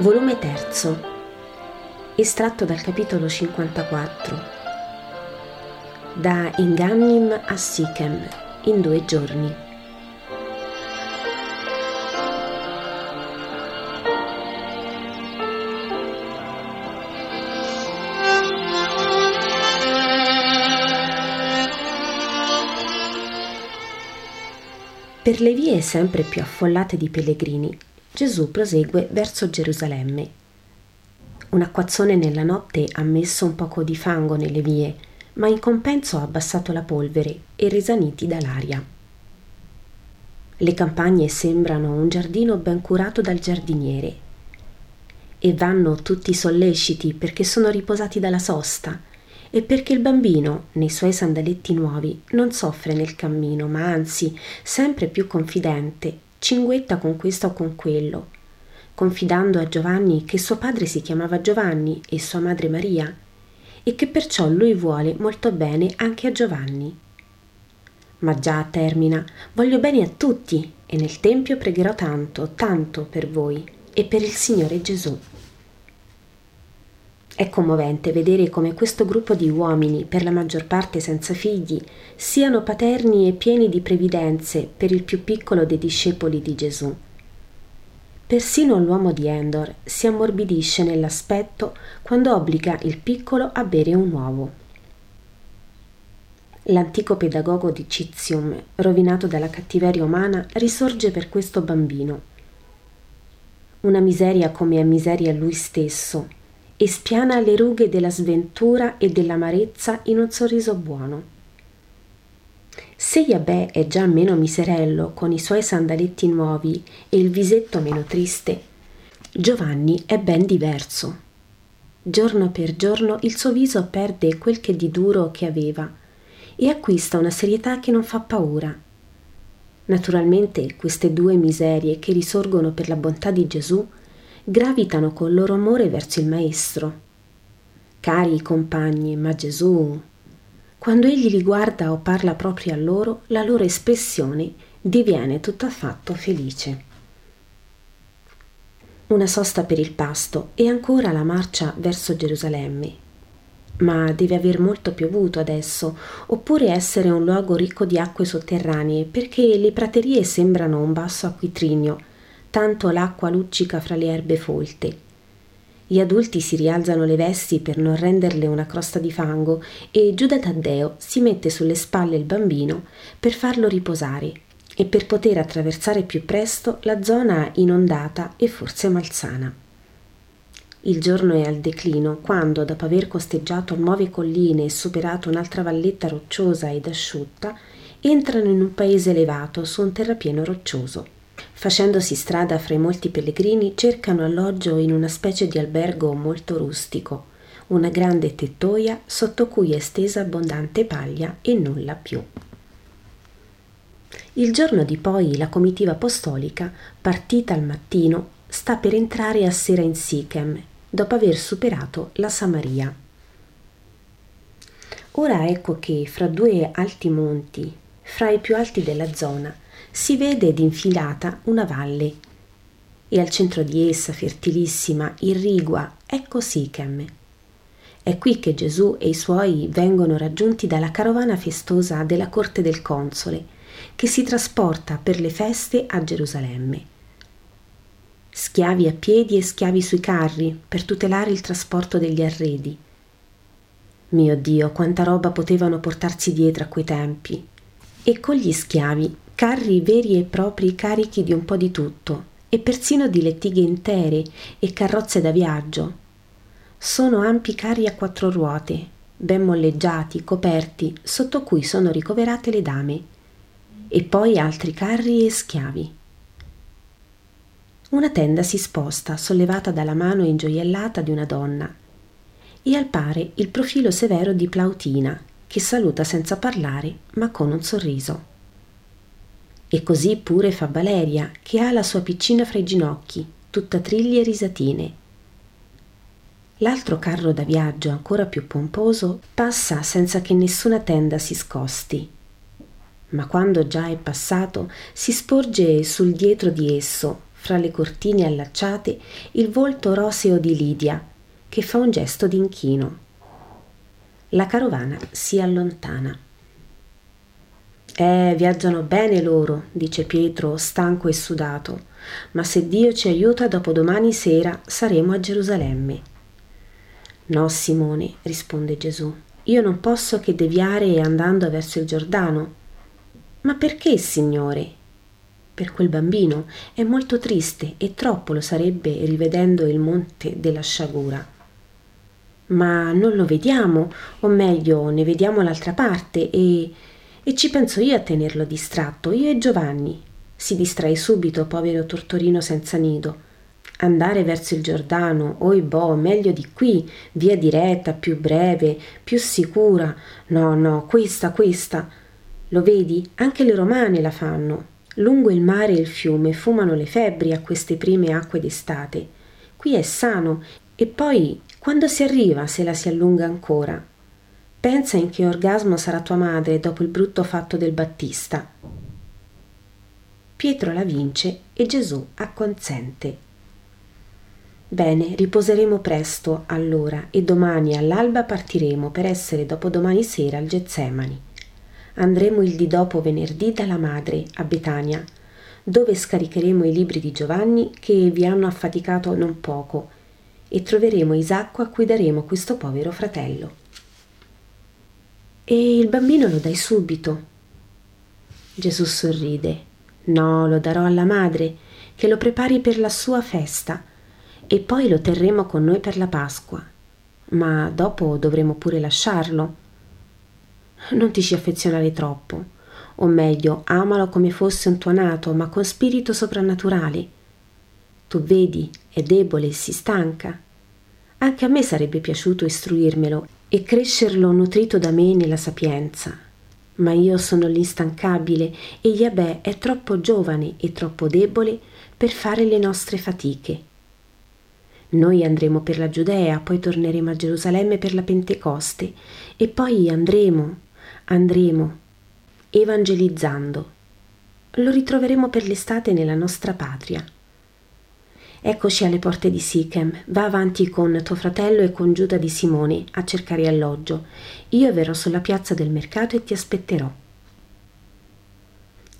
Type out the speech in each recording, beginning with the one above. Volume terzo, estratto dal capitolo 54. Da Ingannim a Sichem in 2 giorni. Per le vie sempre più affollate di pellegrini, Gesù prosegue verso Gerusalemme. Un acquazzone nella notte ha messo un poco di fango nelle vie, ma in compenso ha abbassato la polvere e risaniti dall'aria. Le campagne sembrano un giardino ben curato dal giardiniere e vanno tutti solleciti perché sono riposati dalla sosta e perché il bambino, nei suoi sandaletti nuovi, non soffre nel cammino, ma anzi, sempre più confidente, cinguetta con questo o con quello, confidando a Giovanni che suo padre si chiamava Giovanni e sua madre Maria, e che perciò lui vuole molto bene anche a Giovanni. Ma già termina: voglio bene a tutti e nel tempio pregherò tanto, tanto per voi e per il Signore Gesù. È commovente vedere come questo gruppo di uomini, per la maggior parte senza figli, siano paterni e pieni di previdenze per il più piccolo dei discepoli di Gesù. Persino l'uomo di Endor si ammorbidisce nell'aspetto quando obbliga il piccolo a bere un uovo. L'antico pedagogo di Cizium, rovinato dalla cattiveria umana, risorge per questo bambino. Una miseria come è miseria lui stesso, e spiana le rughe della sventura e dell'amarezza in un sorriso buono. Se Yabè è già meno miserello con i suoi sandaletti nuovi e il visetto meno triste, Giovanni è ben diverso. Giorno per giorno il suo viso perde quel che di duro che aveva e acquista una serietà che non fa paura. Naturalmente queste due miserie che risorgono per la bontà di Gesù gravitano col loro amore verso il Maestro. Cari compagni, ma Gesù, quando egli li guarda o parla proprio a loro, la loro espressione diviene tutt'affatto felice. Una sosta per il pasto e ancora la marcia verso Gerusalemme. Ma deve aver molto piovuto adesso, oppure essere un luogo ricco di acque sotterranee, perché le praterie sembrano un basso acquitrinio, tanto l'acqua luccica fra le erbe folte. Gli adulti si rialzano le vesti per non renderle una crosta di fango e Giuda Taddeo si mette sulle spalle il bambino per farlo riposare e per poter attraversare più presto la zona inondata e forse malsana. Il giorno è al declino quando, dopo aver costeggiato 9 colline e superato un'altra valletta rocciosa ed asciutta, entrano in un paese elevato su un terrapieno roccioso. Facendosi strada fra i molti pellegrini, cercano alloggio in una specie di albergo molto rustico, una grande tettoia sotto cui è estesa abbondante paglia e nulla più. Il giorno di poi la comitiva apostolica, partita al mattino, sta per entrare a sera in Sichem, dopo aver superato la Samaria. Ora ecco che fra 2 alti monti, fra i più alti della zona, si vede d'infilata una valle e al centro di essa, fertilissima, irrigua, ecco Sichem. È qui che Gesù e i suoi vengono raggiunti dalla carovana festosa della corte del console, che si trasporta per le feste a Gerusalemme. Schiavi a piedi e schiavi sui carri per tutelare il trasporto degli arredi. Mio Dio, quanta roba potevano portarsi dietro a quei tempi! E con gli schiavi, carri veri e propri carichi di un po' di tutto, e persino di lettighe intere e carrozze da viaggio. Sono ampi carri a 4 ruote, ben molleggiati, coperti, sotto cui sono ricoverate le dame, e poi altri carri e schiavi. Una tenda si sposta, sollevata dalla mano ingioiellata di una donna, e al pare il profilo severo di Plautina, che saluta senza parlare, ma con un sorriso. E così pure fa Valeria, che ha la sua piccina fra i ginocchi, tutta trilli e risatine. L'altro carro da viaggio, ancora più pomposo, passa senza che nessuna tenda si scosti. Ma quando già è passato, si sporge sul dietro di esso, fra le cortine allacciate, il volto roseo di Lidia, che fa un gesto d'inchino. La carovana si allontana. Viaggiano bene loro, dice Pietro, stanco e sudato, ma se Dio ci aiuta dopo domani sera saremo a Gerusalemme. No, Simone, risponde Gesù, io non posso che deviare andando verso il Giordano. Ma perché, Signore? Per quel bambino è molto triste e troppo lo sarebbe rivedendo il monte della sciagura. Ma non lo vediamo, o meglio, ne vediamo l'altra parte e ci penso io a tenerlo distratto, io e Giovanni. Si distrae subito, povero tortorino senza nido. Andare verso il Giordano, oibò, meglio di qui, via diretta, più breve, più sicura. No, questa. Lo vedi? Anche le romane la fanno. Lungo il mare e il fiume fumano le febbri a queste prime acque d'estate. Qui è sano, e poi quando si arriva se la si allunga ancora. Pensa in che orgasmo sarà tua madre dopo il brutto fatto del Battista. Pietro la vince e Gesù acconsente. Bene, riposeremo presto allora e domani all'alba partiremo per essere dopodomani sera al Getsemani. Andremo il di dopo venerdì dalla madre a Betania, dove scaricheremo i libri di Giovanni che vi hanno affaticato non poco e troveremo Isacco a cui daremo questo povero fratello. E il bambino lo dai subito? Gesù sorride. No, lo darò alla madre, che lo prepari per la sua festa, e poi lo terremo con noi per la Pasqua. Ma dopo dovremo pure lasciarlo. Non ti ci affezionare troppo, o meglio, amalo come fosse un tuo nato, ma con spirito soprannaturale. Tu vedi, è debole e si stanca. Anche a me sarebbe piaciuto istruirmelo e crescerlo nutrito da me nella sapienza. Ma io sono l'instancabile e Yabè è troppo giovane e troppo debole per fare le nostre fatiche. Noi andremo per la Giudea, poi torneremo a Gerusalemme per la Pentecoste e poi andremo evangelizzando. Lo ritroveremo per l'estate nella nostra patria. Eccoci alle porte di Sichem, va avanti con tuo fratello e con Giuda di Simone a cercare alloggio. Io verrò sulla piazza del mercato e ti aspetterò.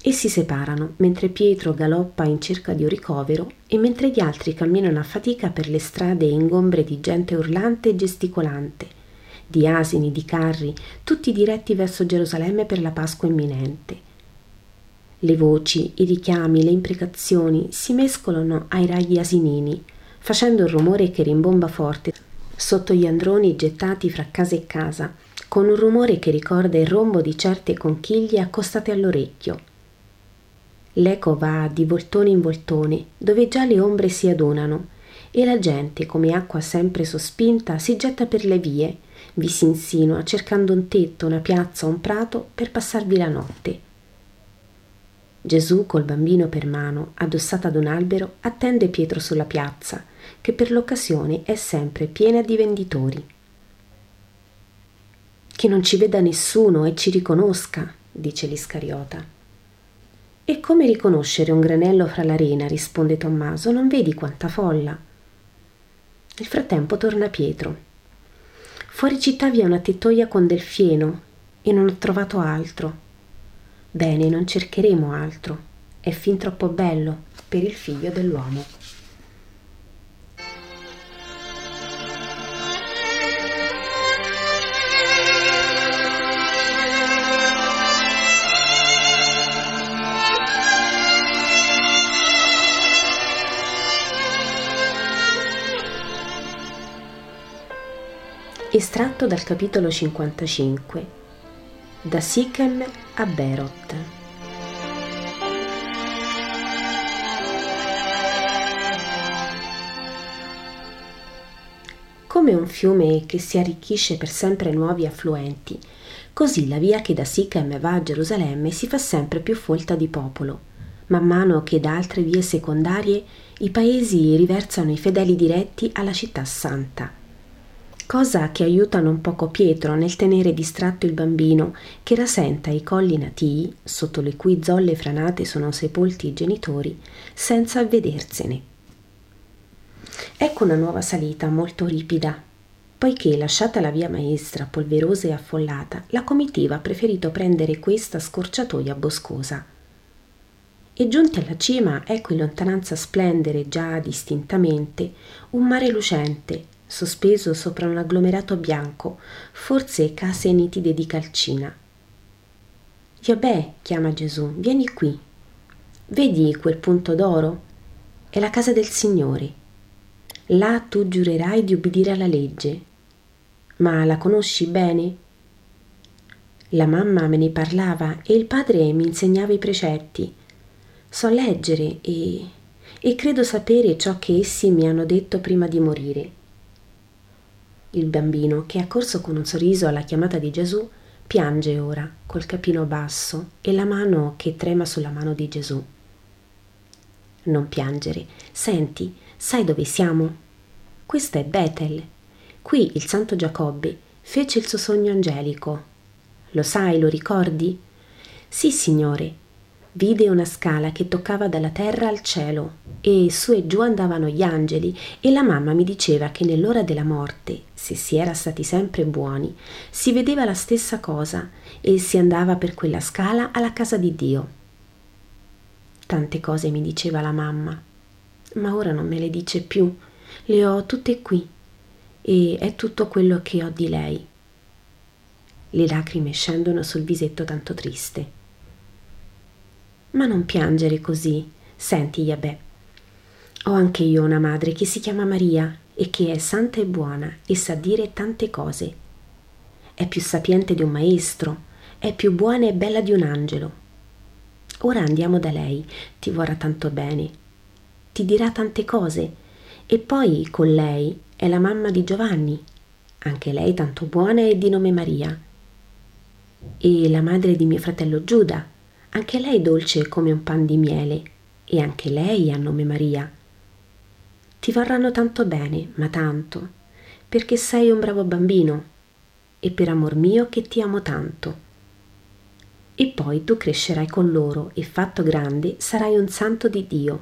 E si separano, mentre Pietro galoppa in cerca di un ricovero e mentre gli altri camminano a fatica per le strade ingombre di gente urlante e gesticolante, di asini, di carri, tutti diretti verso Gerusalemme per la Pasqua imminente. Le voci, i richiami, le imprecazioni si mescolano ai ragli asinini, facendo un rumore che rimbomba forte sotto gli androni gettati fra casa e casa, con un rumore che ricorda il rombo di certe conchiglie accostate all'orecchio. L'eco va di voltone in voltone, dove già le ombre si adunano, e la gente, come acqua sempre sospinta, si getta per le vie, vi si insinua, cercando un tetto, una piazza, un prato per passarvi la notte. Gesù, col bambino per mano, addossato ad un albero, attende Pietro sulla piazza, che per l'occasione è sempre piena di venditori. Che non ci veda nessuno e ci riconosca, dice l'Iscariota. E come riconoscere un granello fra l'arena, risponde Tommaso, non vedi quanta folla? Nel frattempo torna Pietro. Fuori città vi è una tettoia con del fieno e non ho trovato altro. Bene, non cercheremo altro. È fin troppo bello per il figlio dell'uomo. Estratto dal capitolo 55. Da Sichem a Berot. Come un fiume che si arricchisce per sempre nuovi affluenti, così la via che da Sichem va a Gerusalemme si fa sempre più folta di popolo, man mano che da altre vie secondarie i paesi riversano i fedeli diretti alla città santa. cosa che aiuta non poco Pietro nel tenere distratto il bambino che rasenta i colli natii, sotto le cui zolle franate sono sepolti i genitori, senza avvedersene. Ecco una nuova salita molto ripida, poiché, lasciata la via maestra polverosa e affollata, la comitiva ha preferito prendere questa scorciatoia boscosa. E giunti alla cima, ecco in lontananza splendere già distintamente un mare lucente, sospeso sopra un agglomerato bianco, forse case nitide di calcina. Yabè, chiama Gesù, vieni qui. Vedi quel punto d'oro? È la casa del Signore. Là tu giurerai di ubbidire alla legge. Ma la conosci bene? La mamma me ne parlava e il padre mi insegnava i precetti. So leggere e credo sapere ciò che essi mi hanno detto prima di morire. Il bambino, che è accorso con un sorriso alla chiamata di Gesù, piange ora col capino basso e la mano che trema sulla mano di Gesù. Non piangere, senti, sai dove siamo? Questa è Betel. Qui il santo Giacobbe fece il suo sogno angelico. Lo sai, lo ricordi? Sì, Signore. Vide una scala che toccava dalla terra al cielo e su e giù andavano gli angeli e la mamma mi diceva che nell'ora della morte, se si era stati sempre buoni, si vedeva la stessa cosa e si andava per quella scala alla casa di Dio. Tante cose mi diceva la mamma, ma ora non me le dice più, le ho tutte qui e è tutto quello che ho di lei. Le lacrime scendono sul visetto tanto triste. Ma non piangere così, senti Yabè. Ho anche io una madre che si chiama Maria e che è santa e buona e sa dire tante cose. È più sapiente di un maestro, è più buona e bella di un angelo. Ora andiamo da lei, ti vorrà tanto bene, ti dirà tante cose e poi con lei è la mamma di Giovanni, anche lei tanto buona e di nome Maria, e la madre di mio fratello Giuda. Anche lei dolce come un pan di miele, e anche lei ha nome Maria. Ti vorranno tanto bene, ma tanto, perché sei un bravo bambino, e per amor mio che ti amo tanto. E poi tu crescerai con loro, e fatto grande sarai un santo di Dio.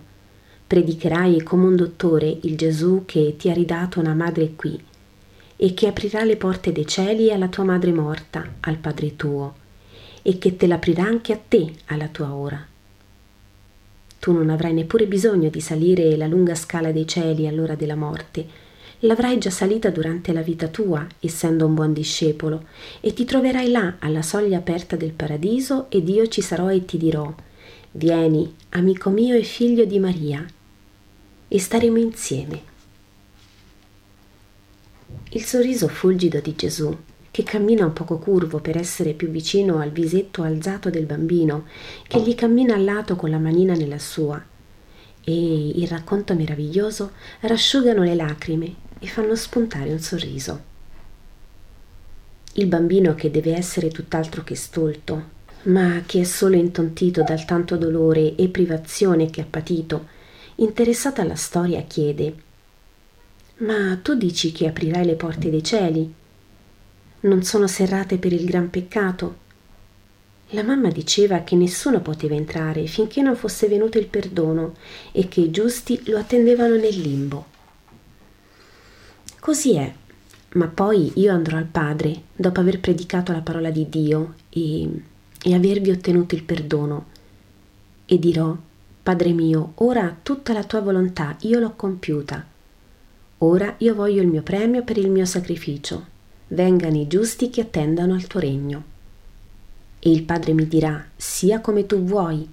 Predicherai come un dottore il Gesù che ti ha ridato una madre qui, e che aprirà le porte dei cieli alla tua madre morta, al padre tuo, e che te l'aprirà anche a te alla tua ora. Tu non avrai neppure bisogno di salire la lunga scala dei cieli all'ora della morte, l'avrai già salita durante la vita tua, essendo un buon discepolo, e ti troverai là alla soglia aperta del paradiso ed io ci sarò e ti dirò: vieni, amico mio e figlio di Maria, e staremo insieme. Il sorriso fulgido di Gesù, che cammina un poco curvo per essere più vicino al visetto alzato del bambino, che gli cammina al lato con la manina nella sua. E il racconto meraviglioso rasciugano le lacrime e fanno spuntare un sorriso. Il bambino che deve essere tutt'altro che stolto, ma che è solo intontito dal tanto dolore e privazione che ha patito, interessato alla storia chiede: «Ma tu dici che aprirai le porte dei cieli? Non sono serrate per il gran peccato?» La mamma diceva che nessuno poteva entrare finché non fosse venuto il perdono e che i giusti lo attendevano nel limbo. Così è, ma poi io andrò al Padre dopo aver predicato la parola di Dio e avervi ottenuto il perdono e dirò: Padre mio, ora tutta la tua volontà io l'ho compiuta, ora io voglio il mio premio per il mio sacrificio. Vengano i giusti che attendano al tuo regno. E il Padre mi dirà: sia come tu vuoi.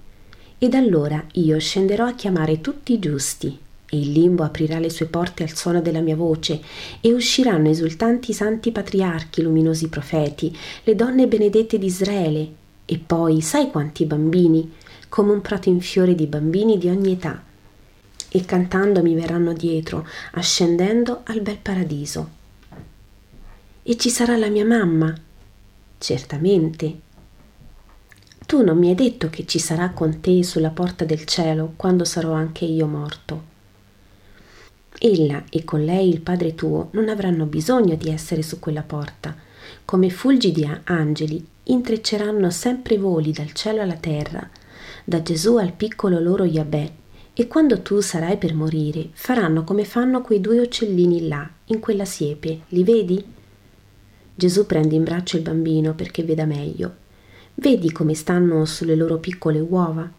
Ed allora io scenderò a chiamare tutti i giusti, e il limbo aprirà le sue porte al suono della mia voce, e usciranno esultanti i santi patriarchi, luminosi profeti, le donne benedette di Israele, e poi sai quanti bambini, come un prato in fiore di bambini di ogni età, e cantando mi verranno dietro, ascendendo al bel paradiso. E ci sarà la mia mamma? Certamente. Tu non mi hai detto che ci sarà con te sulla porta del cielo quando sarò anche io morto. ella e con lei il Padre tuo non avranno bisogno di essere su quella porta. Come fulgidi angeli intrecceranno sempre voli dal cielo alla terra, da Gesù al piccolo loro Yabè, e quando tu sarai per morire faranno come fanno quei due uccellini là, in quella siepe, li vedi? Gesù prende in braccio il bambino perché veda meglio. Vedi come stanno sulle loro piccole uova?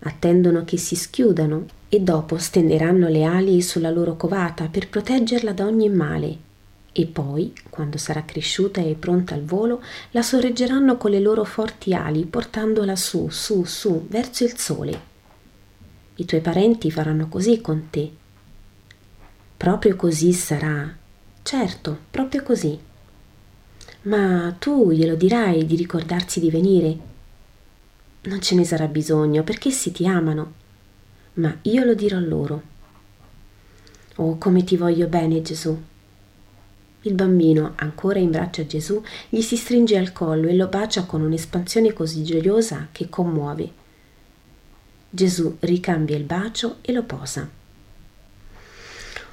Attendono che si schiudano e dopo stenderanno le ali sulla loro covata per proteggerla da ogni male. E poi, quando sarà cresciuta e pronta al volo, la sorreggeranno con le loro forti ali, portandola su, su, su, verso il sole. I tuoi parenti faranno così con te. Proprio così sarà. Certo, proprio così. Ma tu glielo dirai di ricordarsi di venire? Non ce ne sarà bisogno, perché essi ti amano. Ma io lo dirò loro. Oh, come ti voglio bene, Gesù! Il bambino, ancora in braccio a Gesù, gli si stringe al collo e lo bacia con un'espansione così gioiosa che commuove. Gesù ricambia il bacio e lo posa.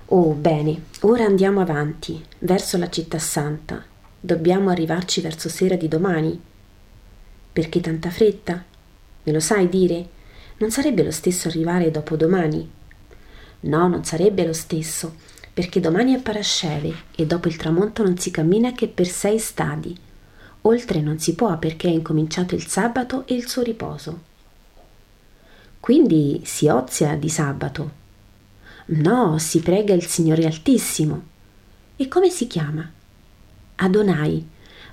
Oh, bene, ora andiamo avanti, verso la città santa. Dobbiamo arrivarci verso sera di domani. Perché tanta fretta? Me lo sai dire? Non sarebbe lo stesso arrivare dopo domani? No, non sarebbe lo stesso. Perché domani è Parasceve e dopo il tramonto non si cammina che per 6 stadi. Oltre non si può perché è incominciato il sabato e il suo riposo. Quindi si ozia di sabato? No, si prega il Signore Altissimo. E come si chiama? Adonai,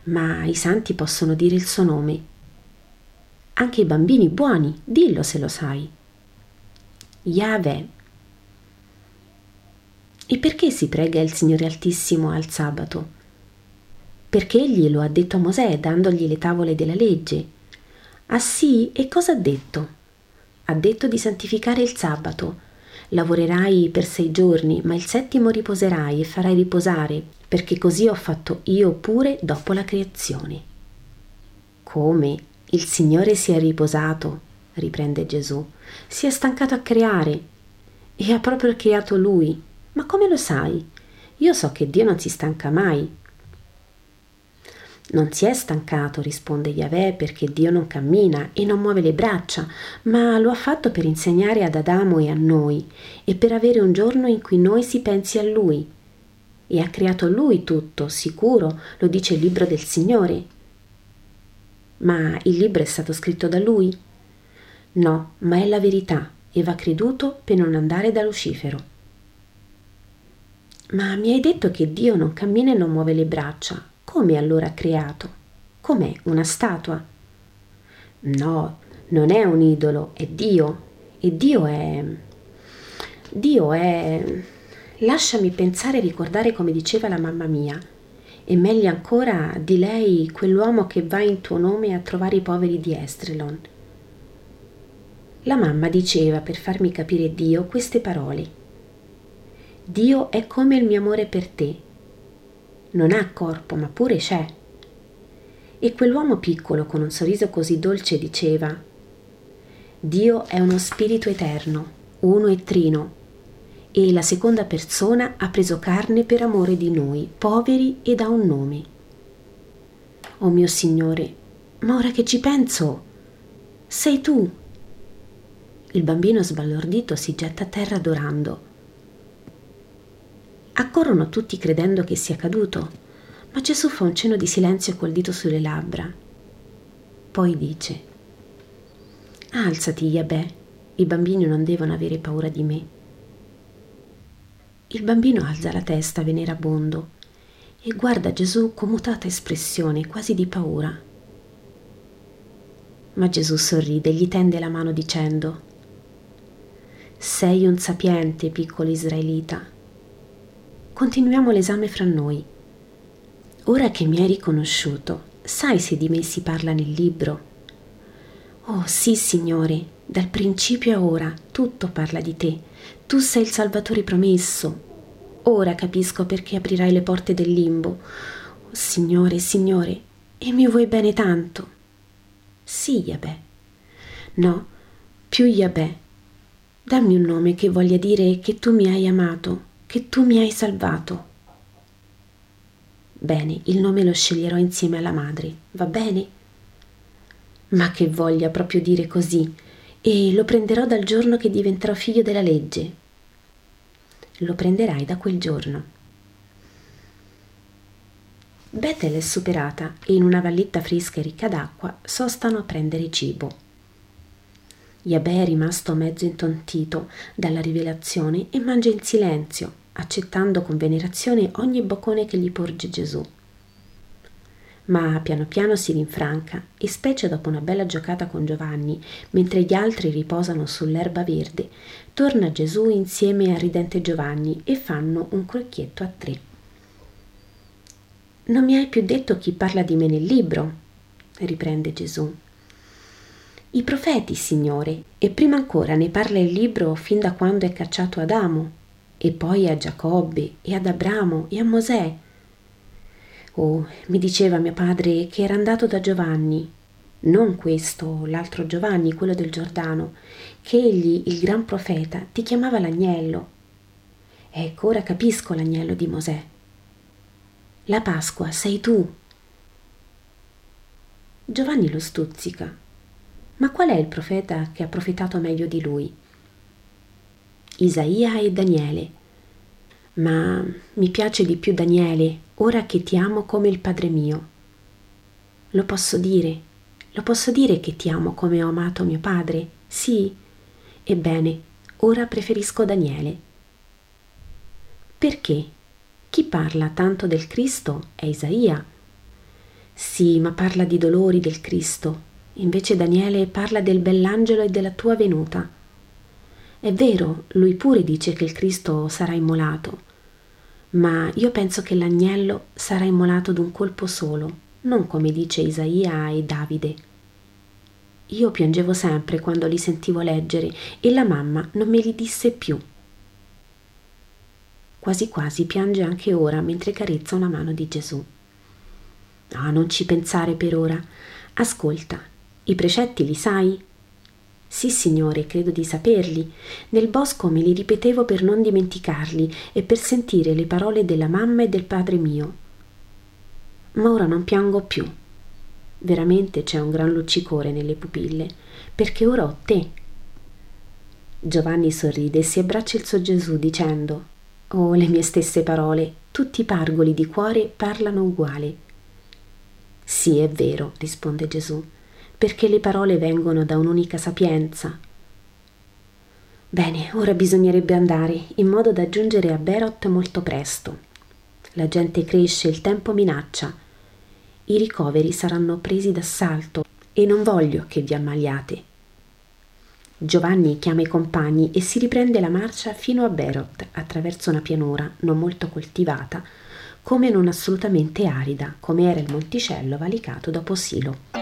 ma i santi possono dire il suo nome. Anche i bambini buoni, dillo se lo sai. Yahweh. E perché si prega il Signore Altissimo al sabato? Perché egli lo ha detto a Mosè, dandogli le tavole della legge. Ah sì, e cosa ha detto? Ha detto di santificare il sabato. Lavorerai per 6 giorni, ma il settimo riposerai e farai riposare, perché così ho fatto io pure dopo la creazione. Come? Il Signore si è riposato, riprende Gesù. Si è stancato a creare e ha proprio creato Lui. Ma come lo sai? Io so che Dio non si stanca mai. Non si è stancato, risponde Yahweh, perché Dio non cammina e non muove le braccia, ma lo ha fatto per insegnare ad Adamo e a noi, e per avere un giorno in cui noi si pensi a Lui. E ha creato Lui tutto, sicuro, lo dice il libro del Signore. Ma il libro è stato scritto da Lui? No, ma è la verità, e va creduto per non andare da Lucifero. Ma mi hai detto che Dio non cammina e non muove le braccia. Come allora ha creato? Com'è? Una statua? No, non è un idolo, è Dio. E Dio è... Lasciami pensare e ricordare come diceva la mamma mia. E meglio ancora di lei quell'uomo che va in tuo nome a trovare i poveri di Esdrelon. La mamma diceva, per farmi capire Dio, queste parole. Dio è come il mio amore per te. Non ha corpo, ma pure c'è. E quell'uomo piccolo, con un sorriso così dolce, diceva: Dio è uno spirito eterno, uno e trino, e la seconda persona ha preso carne per amore di noi, poveri, ed ha un nome. Oh mio Signore, ma ora che ci penso, sei tu. Il bambino sbalordito si getta a terra adorando. Accorrono tutti credendo che sia caduto, ma Gesù fa un cenno di silenzio col dito sulle labbra. Poi dice: Alzati, Yabè, i bambini non devono avere paura di me. Il bambino alza la testa venerabondo e guarda Gesù con mutata espressione, quasi di paura. Ma Gesù sorride e gli tende la mano dicendo: Sei un sapiente, piccolo israelita. Continuiamo l'esame fra noi. Ora che mi hai riconosciuto, sai se di me si parla nel libro? Oh sì, Signore, dal principio a ora tutto parla di te. Tu sei il Salvatore promesso. Ora capisco perché aprirai le porte del limbo. Oh, Signore, Signore, e mi vuoi bene tanto. Sì, Yabè. No, più Yabè. Dammi un nome che voglia dire che tu mi hai amato. che tu mi hai salvato. Bene, il nome lo sceglierò insieme alla madre, va bene? Ma che voglia proprio dire così, e lo prenderò dal giorno che diventerò figlio della legge. Lo prenderai da quel giorno. Betel è superata e in una valletta fresca e ricca d'acqua sostano a prendere cibo. Yabè è rimasto mezzo intontito dalla rivelazione e mangia in silenzio, accettando con venerazione ogni boccone che gli porge Gesù. Ma piano piano si rinfranca, e specie dopo una bella giocata con Giovanni, mentre gli altri riposano sull'erba verde, torna Gesù insieme a ridente Giovanni e fanno un crocchietto a tre. «Non mi hai più detto chi parla di me nel libro?» riprende Gesù. «I profeti, Signore, e prima ancora ne parla il libro fin da quando è cacciato Adamo, e poi a Giacobbe, e ad Abramo, e a Mosè. Oh, mi diceva mio padre che era andato da Giovanni, non questo, l'altro Giovanni, quello del Giordano, che egli, il gran profeta, ti chiamava l'agnello. Ecco, ora capisco l'agnello di Mosè. La Pasqua sei tu.» Giovanni lo stuzzica. Ma qual è il profeta che ha profetato meglio di lui? Isaia e Daniele. «Ma mi piace di più Daniele, ora che ti amo come il Padre mio.» Lo posso dire che ti amo come ho amato mio padre, sì? Ebbene, ora preferisco Daniele. Perché? Chi parla tanto del Cristo è Isaia. Sì, ma parla di dolori del Cristo, invece Daniele parla del bell'angelo e della tua venuta. È vero, lui pure dice che il Cristo sarà immolato, ma io penso che l'agnello sarà immolato d'un colpo solo, non come dice Isaia e Davide. Io piangevo sempre quando li sentivo leggere e la mamma non me li disse più. Quasi quasi piange anche ora mentre carezza una mano di Gesù. «Ah, non ci pensare per ora. Ascolta, i precetti li sai?» «Sì, Signore, credo di saperli. Nel bosco me li ripetevo per non dimenticarli e per sentire le parole della mamma e del padre mio. Ma ora non piango più. Veramente c'è un gran luccicore nelle pupille, perché ora ho te.» Giovanni sorride e si abbraccia il suo Gesù dicendo: «Oh, le mie stesse parole, tutti i pargoli di cuore parlano uguali.» «Sì, è vero», risponde Gesù, perché le parole vengono da un'unica sapienza. Bene, ora bisognerebbe andare, in modo da giungere a Berot molto presto. La gente cresce, il tempo minaccia. I ricoveri saranno presi d'assalto e non voglio che vi ammaliate. Giovanni chiama i compagni e si riprende la marcia fino a Berot, attraverso una pianura non molto coltivata, come non assolutamente arida, come era il monticello valicato da Possilo.